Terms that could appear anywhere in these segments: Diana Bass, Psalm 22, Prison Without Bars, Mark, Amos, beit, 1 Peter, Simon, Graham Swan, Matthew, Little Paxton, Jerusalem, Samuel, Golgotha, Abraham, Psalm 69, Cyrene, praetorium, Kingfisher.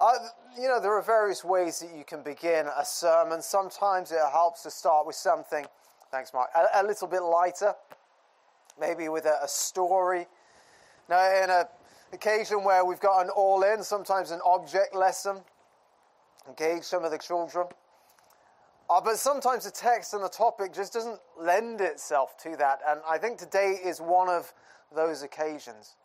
There are various ways that you can begin a sermon. Sometimes it helps to start with something, thanks Mark, a little bit lighter, maybe with a story. Now, in an occasion where we've got an all-in, sometimes an object lesson, engage some of the children. But sometimes the text and the topic just doesn't lend itself to that. And I think today is one of those occasions.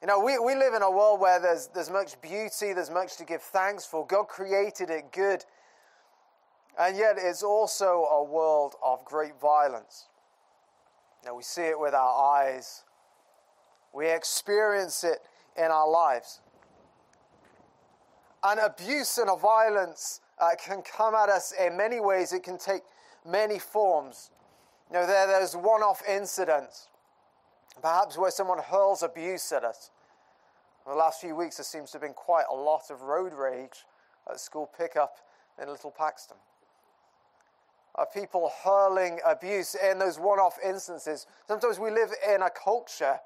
You know, we live in a world where there's much beauty, there's much to give thanks for. God created it good. And yet it's also a world of great violence. Now, we see it with our eyes. We experience it in our lives. And abuse and violence can come at us in many ways. It can take many forms. You know, there's one-off incidents, perhaps where someone hurls abuse at us. In the last few weeks, there seems to have been quite a lot of road rage at school pickup in Little Paxton. People hurling abuse in those one-off instances. Sometimes we live in a culture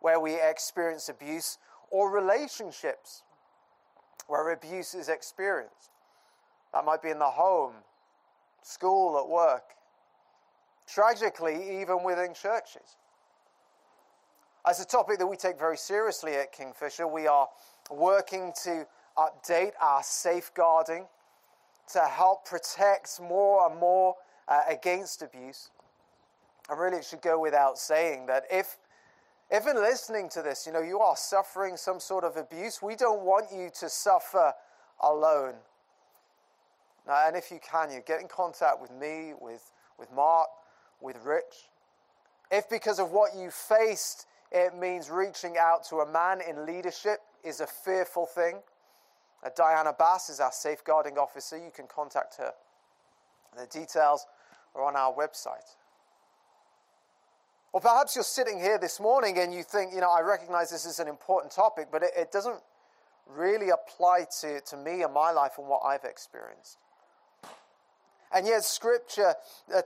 where we experience abuse, or relationships where abuse is experienced. That might be in the home, school, at work. Tragically, even within churches. As a topic that we take very seriously at Kingfisher, we are working to update our safeguarding to help protect more and more against abuse. And really, it should go without saying that if in listening to this, you know, you are suffering some sort of abuse, we don't want you to suffer alone. Now, and if you can, you get in contact with me, with Mark, with Rich. If because of what you faced, it means reaching out to a man in leadership is a fearful thing. Diana Bass is our safeguarding officer. You can contact her. The details are on our website. Or perhaps you're sitting here this morning and you think, you know, I recognize this is an important topic, but it doesn't really apply to me and my life and what I've experienced. And yet Scripture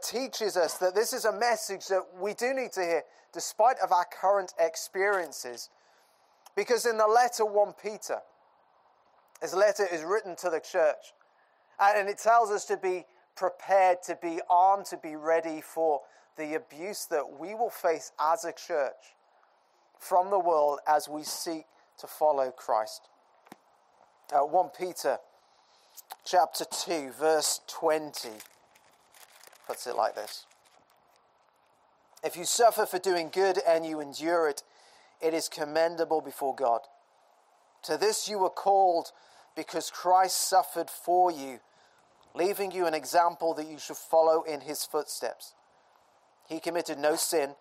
teaches us that this is a message that we do need to hear, despite of our current experiences. Because in the letter 1 Peter, this letter is written to the church, and it tells us to be prepared, to be armed, to be ready for the abuse that we will face as a church from the world as we seek to follow Christ. 1 Peter chapter 2, verse 20, puts it like this. If you suffer for doing good and you endure it, it is commendable before God. To this you were called, because Christ suffered for you, leaving you an example that you should follow in his footsteps. He committed no sin,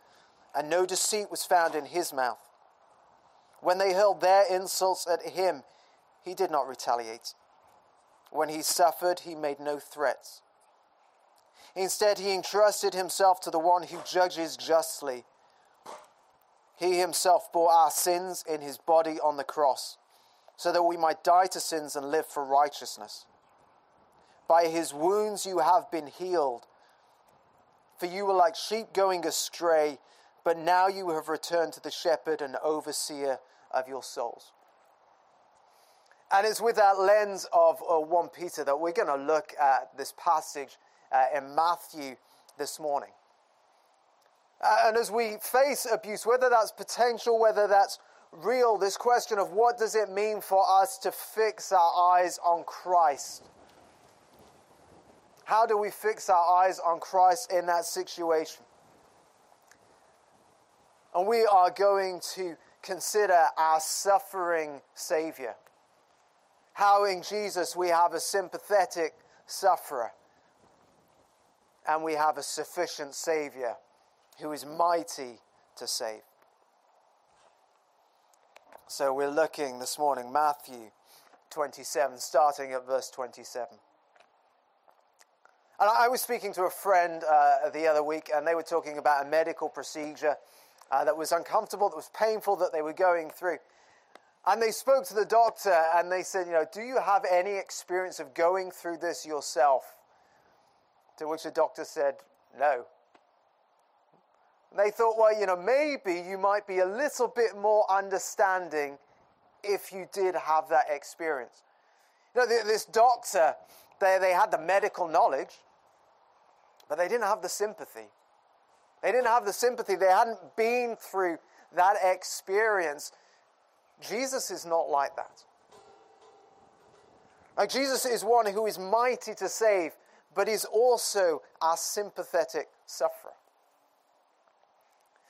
and no deceit was found in his mouth. When they hurled their insults at him, he did not retaliate. When he suffered, he made no threats. Instead, he entrusted himself to the one who judges justly. He himself bore our sins in his body on the cross, so that we might die to sins and live for righteousness. By his wounds you have been healed, for you were like sheep going astray, but now you have returned to the shepherd and overseer of your souls. And it's with that lens of 1 Peter that we're going to look at this passage in Matthew this morning. And as we face abuse, whether that's potential, whether that's real, this question of what does it mean for us to fix our eyes on Christ? How do we fix our eyes on Christ in that situation? And we are going to consider our suffering Savior. How in Jesus we have a sympathetic sufferer, and we have a sufficient Savior who is mighty to save. So we're looking this morning, Matthew 27, starting at verse 27. And I was speaking to a friend the other week, and they were talking about a medical procedure that was uncomfortable, that was painful, that they were going through. And they spoke to the doctor and they said, you know, do you have any experience of going through this yourself? To which the doctor said, no. And they thought, well, you know, maybe you might be a little bit more understanding if you did have that experience. You know, this doctor, they had the medical knowledge, but they didn't have the sympathy. They didn't have the sympathy. They hadn't been through that experience. Jesus is not like that. Like, Jesus is one who is mighty to save, but is also our sympathetic sufferer.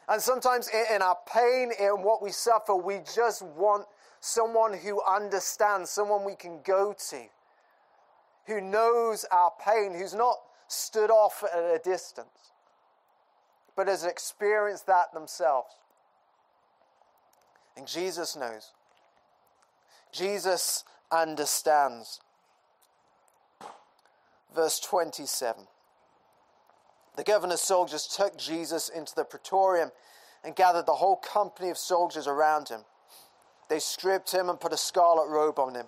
And sometimes in our pain, in what we suffer, we just want someone who understands, someone we can go to, who knows our pain, who's not stood off at a distance, but has experienced that themselves. And Jesus knows. Jesus understands. Verse 27. The governor's soldiers took Jesus into the praetorium and gathered the whole company of soldiers around him. They stripped him and put a scarlet robe on him.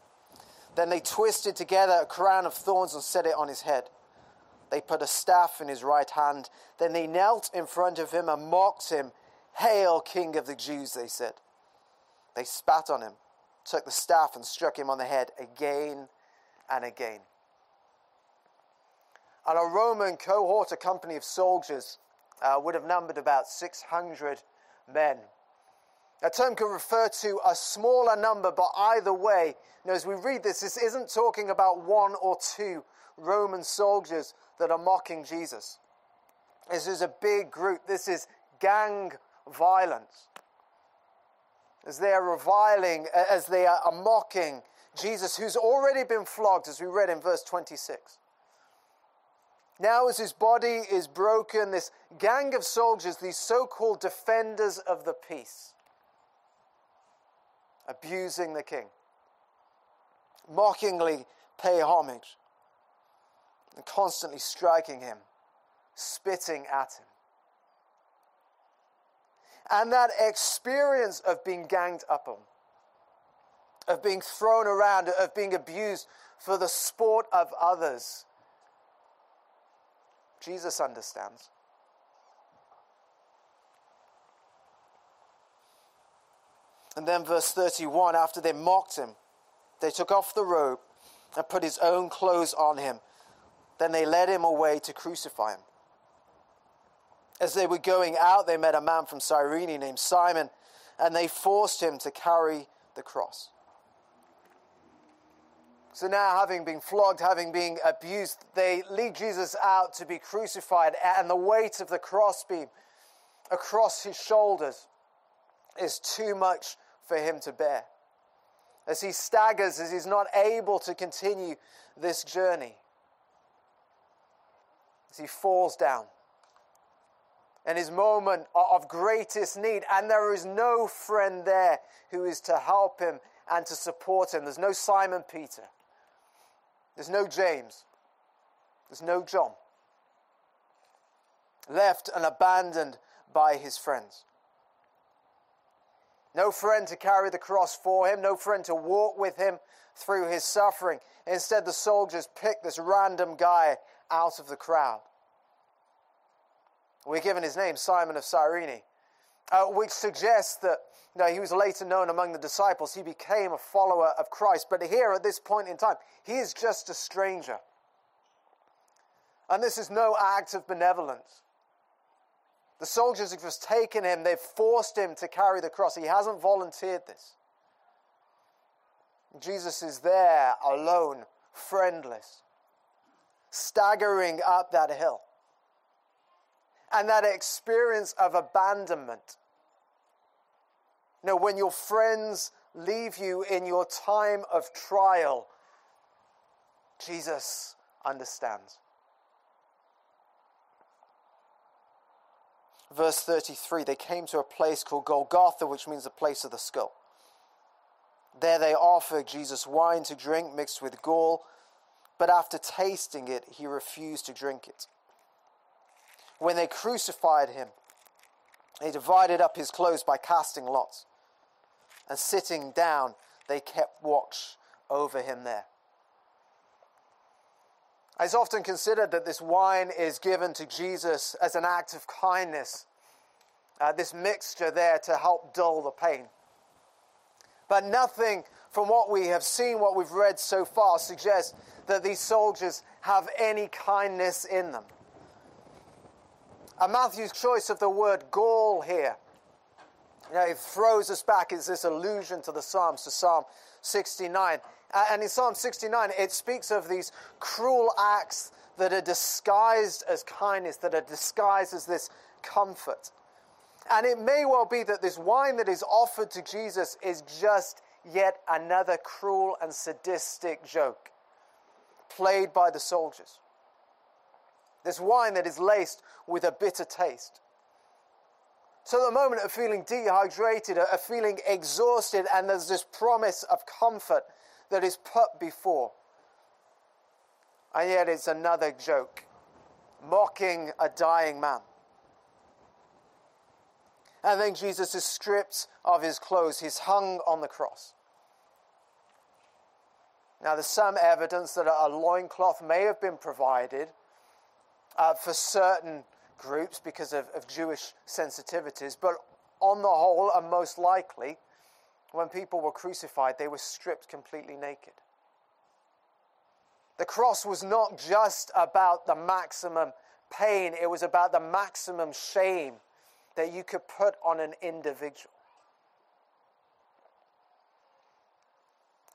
Then they twisted together a crown of thorns and set it on his head. They put a staff in his right hand. Then they knelt in front of him and mocked him. "Hail, King of the Jews," they said. They spat on him, took the staff and struck him on the head again and again. And a Roman cohort, a company of soldiers, would have numbered about 600 men. A term can refer to a smaller number, but either way, you know, as we read this, this isn't talking about one or two Roman soldiers that are mocking Jesus. This is a big group. This is gang violence. As they are reviling, as they are mocking Jesus, who's already been flogged, as we read in verse 26. Now as his body is broken, this gang of soldiers, these so-called defenders of the peace, abusing the king, mockingly pay homage, and constantly striking him, spitting at him. And that experience of being ganged up on, of being thrown around, of being abused for the sport of others, Jesus understands. And then verse 31, after they mocked him, they took off the robe and put his own clothes on him. Then they led him away to crucify him. As they were going out, they met a man from Cyrene named Simon, and they forced him to carry the cross. So now, having been flogged, having been abused, they lead Jesus out to be crucified, and the weight of the crossbeam across his shoulders is too much for him to bear. As he staggers, as he's not able to continue this journey, as he falls down in his moment of greatest need, and there is no friend there who is to help him and to support him. There's no Simon Peter. There's no James. There's no John. Left and abandoned by his friends. No friend to carry the cross for him. No friend to walk with him through his suffering. Instead, the soldiers pick this random guy out of the crowd. We're given his name, Simon of Cyrene, which suggests that, you know, he was later known among the disciples. He became a follower of Christ. But here at this point in time, he is just a stranger. And this is no act of benevolence. The soldiers have just taken him. They've forced him to carry the cross. He hasn't volunteered this. Jesus is there alone, friendless, staggering up that hill. And that experience of abandonment. You know, when your friends leave you in your time of trial, Jesus understands. Verse 33, they came to a place called Golgotha, which means the place of the skull. There they offered Jesus wine to drink mixed with gall, but after tasting it, he refused to drink it. When they crucified him, they divided up his clothes by casting lots. And sitting down, they kept watch over him there. It's often considered that this wine is given to Jesus as an act of kindness. This mixture there to help dull the pain. But nothing from what we have seen, what we've read so far, suggests that these soldiers have any kindness in them. And Matthew's choice of the word gall here, you know, it throws us back. It's this allusion to the Psalms, to Psalm 69. And in Psalm 69, it speaks of these cruel acts that are disguised as kindness, that are disguised as this comfort. And it may well be that this wine that is offered to Jesus is just yet another cruel and sadistic joke played by the soldiers. This wine that is laced with a bitter taste. So at the moment of feeling dehydrated, of feeling exhausted, and there's this promise of comfort that is put before. And yet it's another joke, mocking a dying man. And then Jesus is stripped of his clothes. He's hung on the cross. Now, there's some evidence that a loincloth may have been provided for certain groups because of Jewish sensitivities. But on the whole, and most likely, when people were crucified, they were stripped completely naked. The cross was not just about the maximum pain. It was about the maximum shame that you could put on an individual.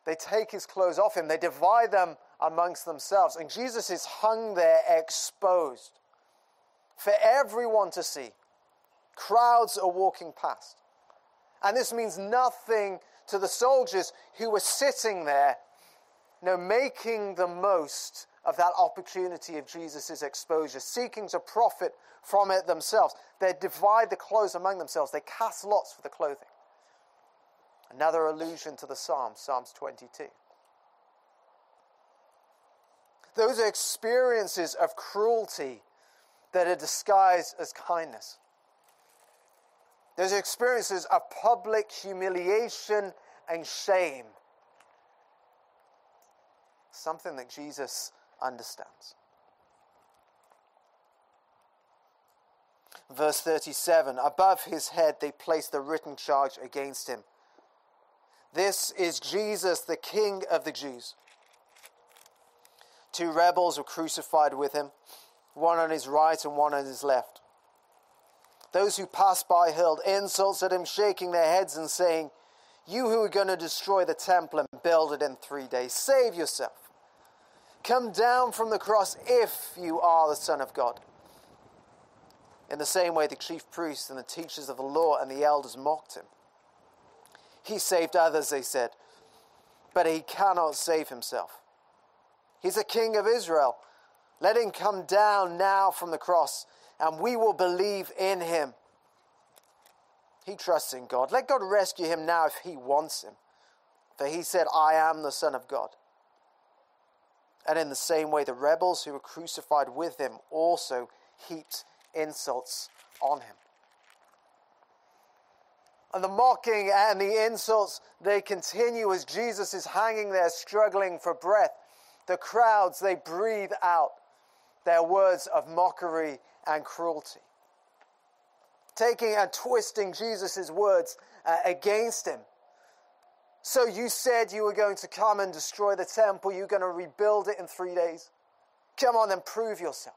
They take his clothes off him. They divide them amongst themselves. And Jesus is hung there exposed for everyone to see. Crowds are walking past. And this means nothing to the soldiers who were sitting there, you know, making the most of that opportunity of Jesus' exposure, seeking to profit from it themselves. They divide the clothes among themselves. They cast lots for the clothing. Another allusion to the Psalms, Psalms 22. Those are experiences of cruelty that are disguised as kindness. Those are experiences of public humiliation and shame. Something that Jesus understands. Verse 37, above his head they placed the written charge against him. This is Jesus, the King of the Jews. 2 rebels were crucified with him, one on his right and one on his left. Those who passed by hurled insults at him, shaking their heads and saying, "You who are going to destroy the temple and build it in 3 days, save yourself. Come down from the cross if you are the Son of God." In the same way, the chief priests and the teachers of the law and the elders mocked him. "He saved others," they said, "but he cannot save himself. He's the King of Israel. Let him come down now from the cross, and we will believe in him. He trusts in God. Let God rescue him now if he wants him. For he said, 'I am the Son of God.'" And in the same way, the rebels who were crucified with him also heaped insults on him. And the mocking and the insults, they continue as Jesus is hanging there, struggling for breath. The crowds, they breathe out their words of mockery and cruelty, taking and twisting Jesus' words against him. "So you said you were going to come and destroy the temple. You're going to rebuild it in 3 days. Come on, then prove yourself."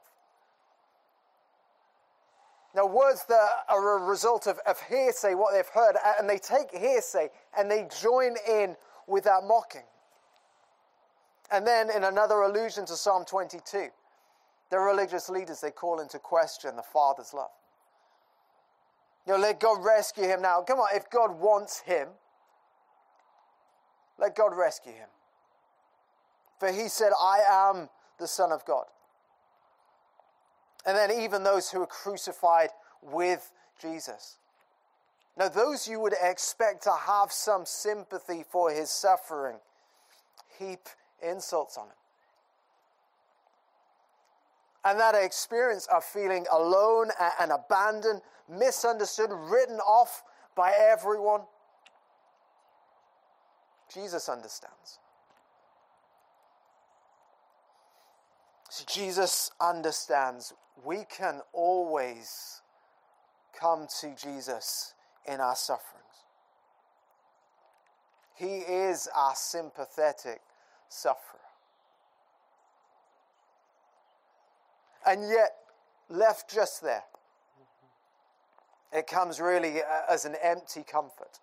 Now, words that are a result of hearsay, what they've heard, and they take hearsay and they join in with that mocking. And then in another allusion to Psalm 22, the religious leaders, they call into question the Father's love. You know, let God rescue him now. Come on, if God wants him, let God rescue him. For he said, "I am the Son of God." And then even those who were crucified with Jesus. Now, those you would expect to have some sympathy for his suffering heap insults on him. And that experience of feeling alone and abandoned, misunderstood, written off by everyone, Jesus understands. So Jesus understands. We can always come to Jesus in our sufferings. He is our sympathetic sufferer. And yet, left just there, it comes really as an empty comfort.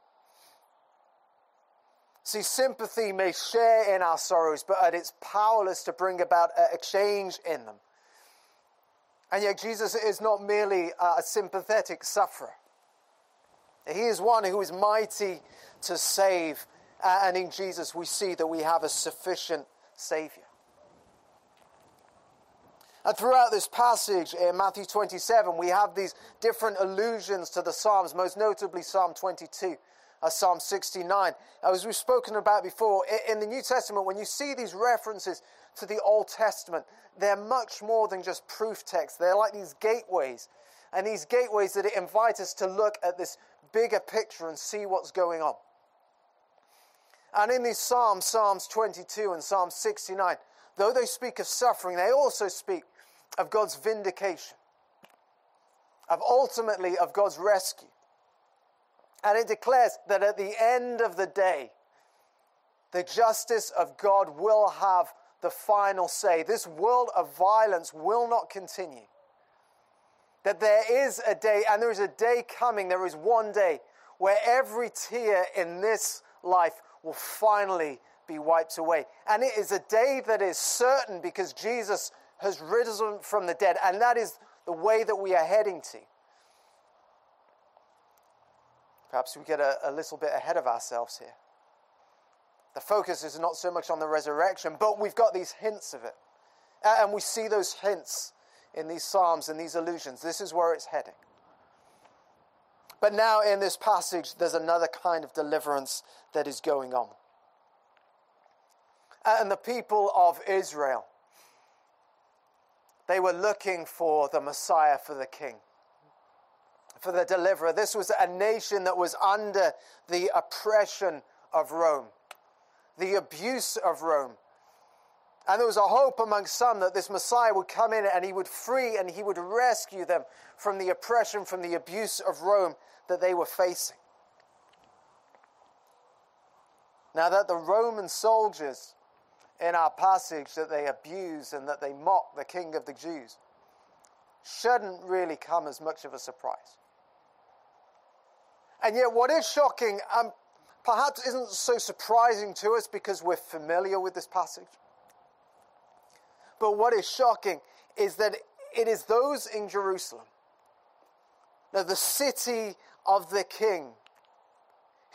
See, sympathy may share in our sorrows, but it's powerless to bring about a change in them. And yet Jesus is not merely a sympathetic sufferer. He is one who is mighty to save. And in Jesus we see that we have a sufficient Savior. And throughout this passage in Matthew 27, we have these different allusions to the Psalms, most notably Psalm 22, Psalm 69. As we've spoken about before, in the New Testament, when you see these references to the Old Testament, they're much more than just proof texts. They're like these gateways. And these gateways that invite us to look at this bigger picture and see what's going on. And in these Psalms, Psalms 22 and Psalm 69, though they speak of suffering, they also speak of God's vindication, of ultimately of God's rescue. And it declares that at the end of the day, the justice of God will have the final say. This world of violence will not continue. That there is a day, and there is a day coming, there is one day where every tear in this life will finally be wiped away. And it is a day that is certain because Jesus has risen from the dead. And that is the way that we are heading to. Perhaps we get a little bit ahead of ourselves here. The focus is not so much on the resurrection, but we've got these hints of it. And we see those hints in these Psalms and these allusions. This is where it's heading. But now in this passage, there's another kind of deliverance that is going on. And the people of Israel, they were looking for the Messiah, for the King, for the deliverer. This was a nation that was under the oppression of Rome, the abuse of Rome. And there was a hope amongst some that this Messiah would come in and he would free and he would rescue them from the oppression, from the abuse of Rome that they were facing. Now that the Roman soldiers in our passage that they abuse and that they mock the King of the Jews shouldn't really come as much of a surprise. And yet what is shocking and perhaps isn't so surprising to us because we're familiar with this passage. But what is shocking is that it is those in Jerusalem, the city of the King,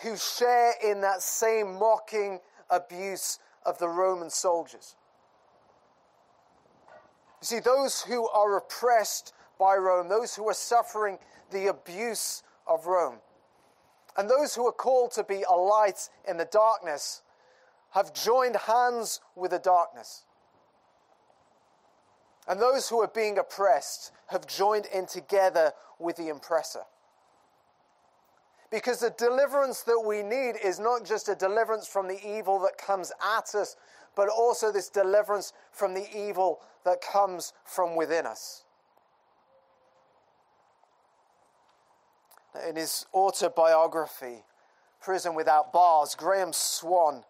who share in that same mocking abuse of the Roman soldiers. You see, those who are oppressed by Rome, those who are suffering the abuse of Rome, and those who are called to be a light in the darkness, have joined hands with the darkness. And those who are being oppressed have joined in together with the oppressor. Because the deliverance that we need is not just a deliverance from the evil that comes at us, but also this deliverance from the evil that comes from within us. In his autobiography, Prison Without Bars, Graham Swan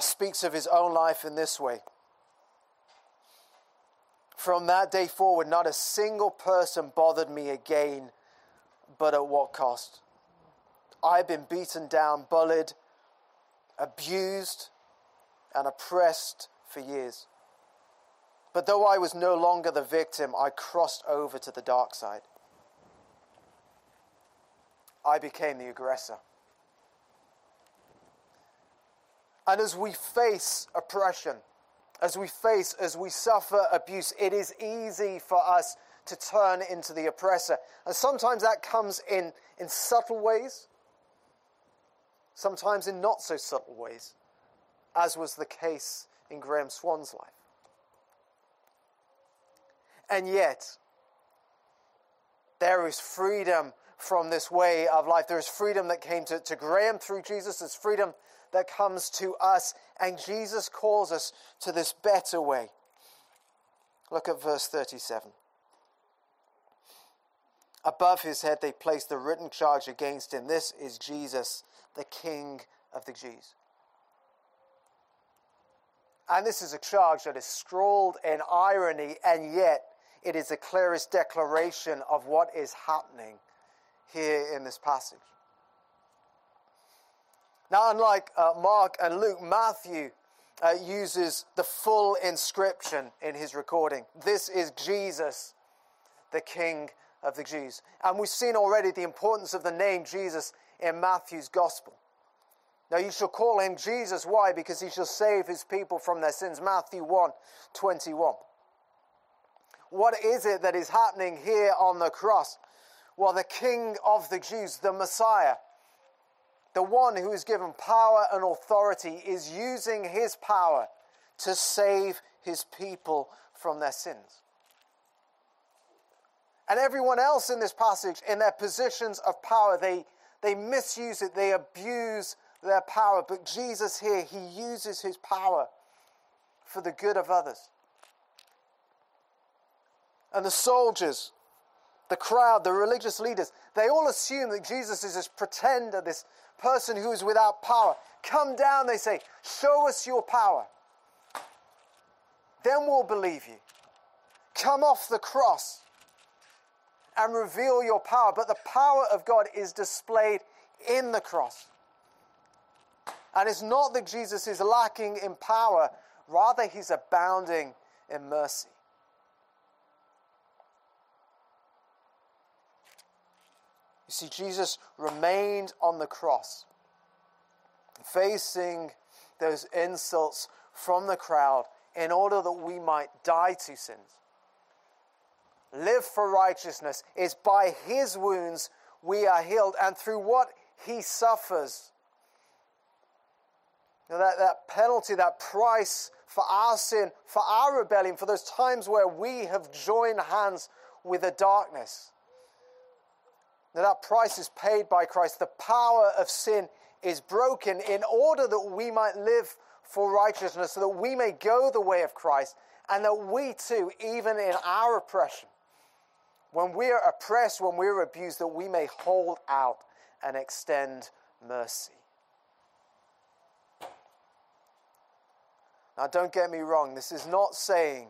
speaks of his own life in this way. From that day forward, not a single person bothered me again, but at what cost? I've been beaten down, bullied, abused, and oppressed for years. But though I was no longer the victim, I crossed over to the dark side. I became the aggressor. And as we face oppression, as we suffer abuse, it is easy for us to turn into the oppressor. And sometimes that comes in subtle ways. Sometimes in not so subtle ways, as was the case in Graham Swan's life. And yet, there is freedom from this way of life. There is freedom that came to Graham through Jesus. There's freedom that comes to us. And Jesus calls us to this better way. Look at verse 37. Above his head they placed the written charge against him. This is Jesus, the King of the Jews. And this is a charge that is scrawled in irony, and yet it is the clearest declaration of what is happening here in this passage. Now, unlike Mark and Luke, Matthew uses the full inscription in his recording. This is Jesus, the King of the Jews. And we've seen already the importance of the name Jesus in Matthew's gospel. Now, you shall call him Jesus. Why? Because he shall save his people from their sins. Matthew 1:21. What is it that is happening here on the cross? Well, the King of the Jews, the Messiah, the one who is given power and authority, is using his power to save his people from their sins. And everyone else in this passage, in their positions of power, they misuse it, they abuse their power. But Jesus here, he uses his power for the good of others. And the soldiers, the crowd, the religious leaders, they all assume that Jesus is this pretender, this person who is without power. Come down, they say, show us your power. Then we'll believe you. Come off the cross and reveal your power. But the power of God is displayed in the cross. And it's not that Jesus is lacking in power, rather he's abounding in mercy. You see, Jesus remained on the cross, facing those insults from the crowd in order that we might die to sins, live for righteousness. It's by his wounds we are healed, and through what he suffers. Now that penalty, that price for our sin, for our rebellion, for those times where we have joined hands with the darkness. Now that price is paid by Christ. The power of sin is broken in order that we might live for righteousness, so that we may go the way of Christ, and that we too, even in our oppression, when we are oppressed, when we are abused, that we may hold out and extend mercy. Now, don't get me wrong. This is not saying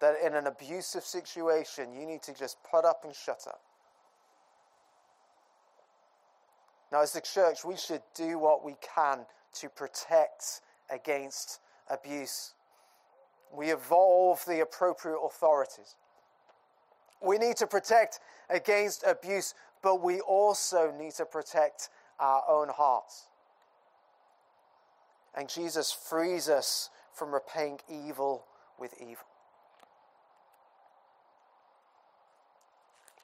that in an abusive situation, you need to just put up and shut up. Now, as the church, we should do what we can to protect against abuse. We evolve the appropriate authorities. We need to protect against abuse, but we also need to protect our own hearts. And Jesus frees us from repaying evil with evil.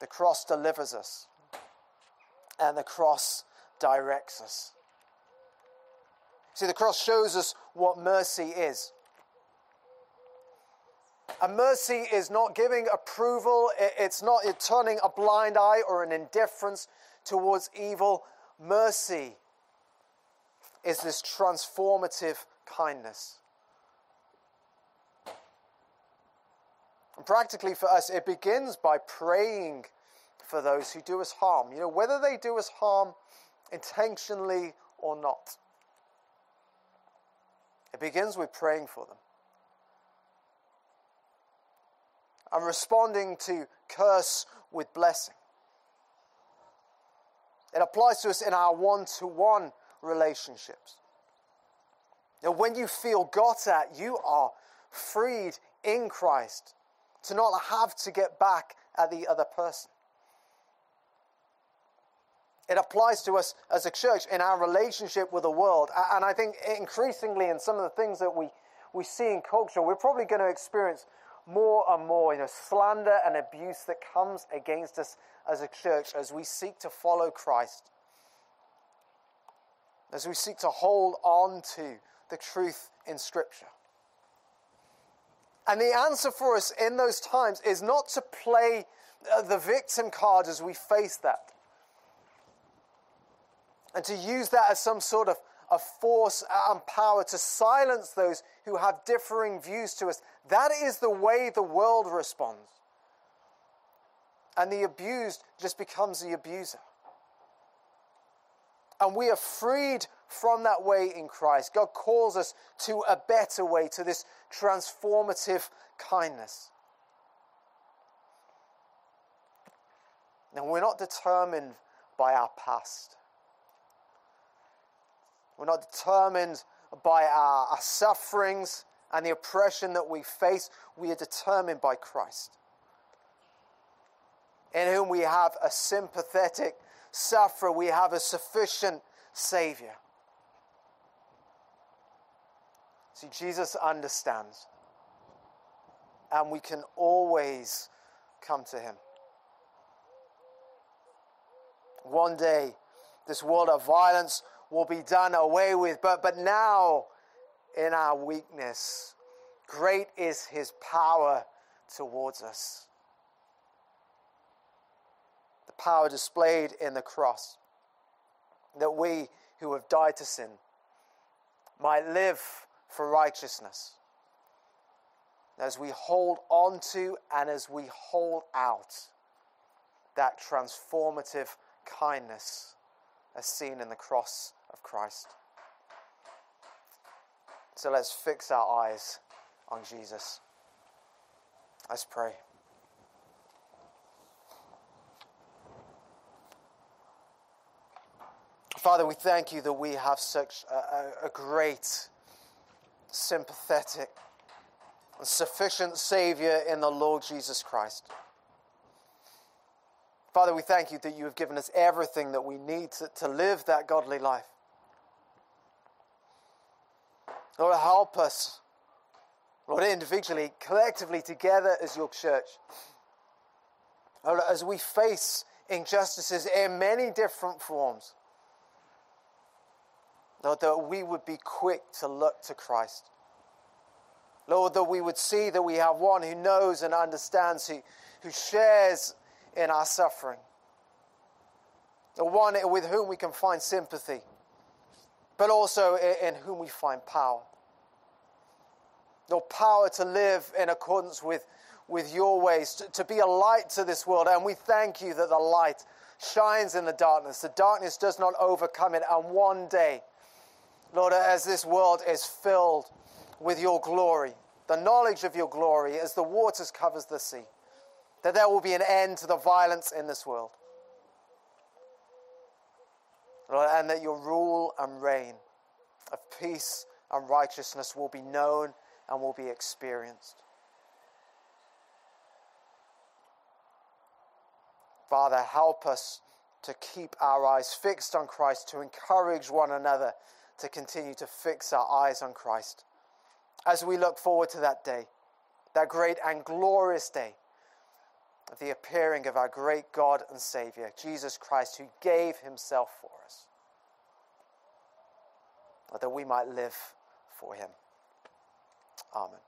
The cross delivers us, and the cross directs us. See, the cross shows us what mercy is. And mercy is not giving approval. It's not turning a blind eye or an indifference towards evil. Mercy is this transformative kindness. And practically for us, it begins by praying for those who do us harm. You know, whether they do us harm intentionally or not. It begins with praying for them. And responding to curse with blessing. It applies to us in our one-to-one relationships. Now, when you feel got at, you are freed in Christ to not have to get back at the other person. It applies to us as a church in our relationship with the world. And I think increasingly in some of the things that we see in culture, we're probably going to experience more and more, slander and abuse that comes against us as a church as we seek to follow Christ, as we seek to hold on to the truth in Scripture. And the answer for us in those times is not to play the victim card as we face that, and to use that as some sort of force and power to silence those who have differing views to us. That is the way the world responds. And the abused just becomes the abuser. and we are freed from that way in Christ. God calls us to a better way, to this transformative kindness. Now, we're not determined by our past. We're not determined by our sufferings and the oppression that we face. We are determined by Christ, in whom we have a sympathetic sufferer. We have a sufficient Savior. See, Jesus understands, and we can always come to him. One day, this world of violence will be done away with, but now, in our weakness, great is his power towards us. The power displayed in the cross, that we who have died to sin might live for righteousness, as we hold on to and as we hold out that transformative kindness as seen in the cross of Christ. So let's fix our eyes on Jesus. Let's pray. Father, we thank you that we have such a great, sympathetic, and sufficient Savior in the Lord Jesus Christ. Father, we thank you that you have given us everything that we need to live that godly life. Lord, help us, Lord, individually, collectively, together as your church. Lord, as we face injustices in many different forms, Lord, that we would be quick to look to Christ. Lord, that we would see that we have one who knows and understands, who shares in our suffering, the one with whom we can find sympathy, but also in whom we find power. The power to live in accordance with your ways, to be a light to this world. And we thank you that the light shines in the darkness. The darkness does not overcome it. And one day, Lord, as this world is filled with your glory, the knowledge of your glory, as the waters covers the sea, that there will be an end to the violence in this world. Lord, and that your rule and reign of peace and righteousness will be known and will be experienced. Father, help us to keep our eyes fixed on Christ, to encourage one another to continue to fix our eyes on Christ as we look forward to that day, that great and glorious day of the appearing of our great God and Savior, Jesus Christ, who gave himself for us, that we might live for him. Amen.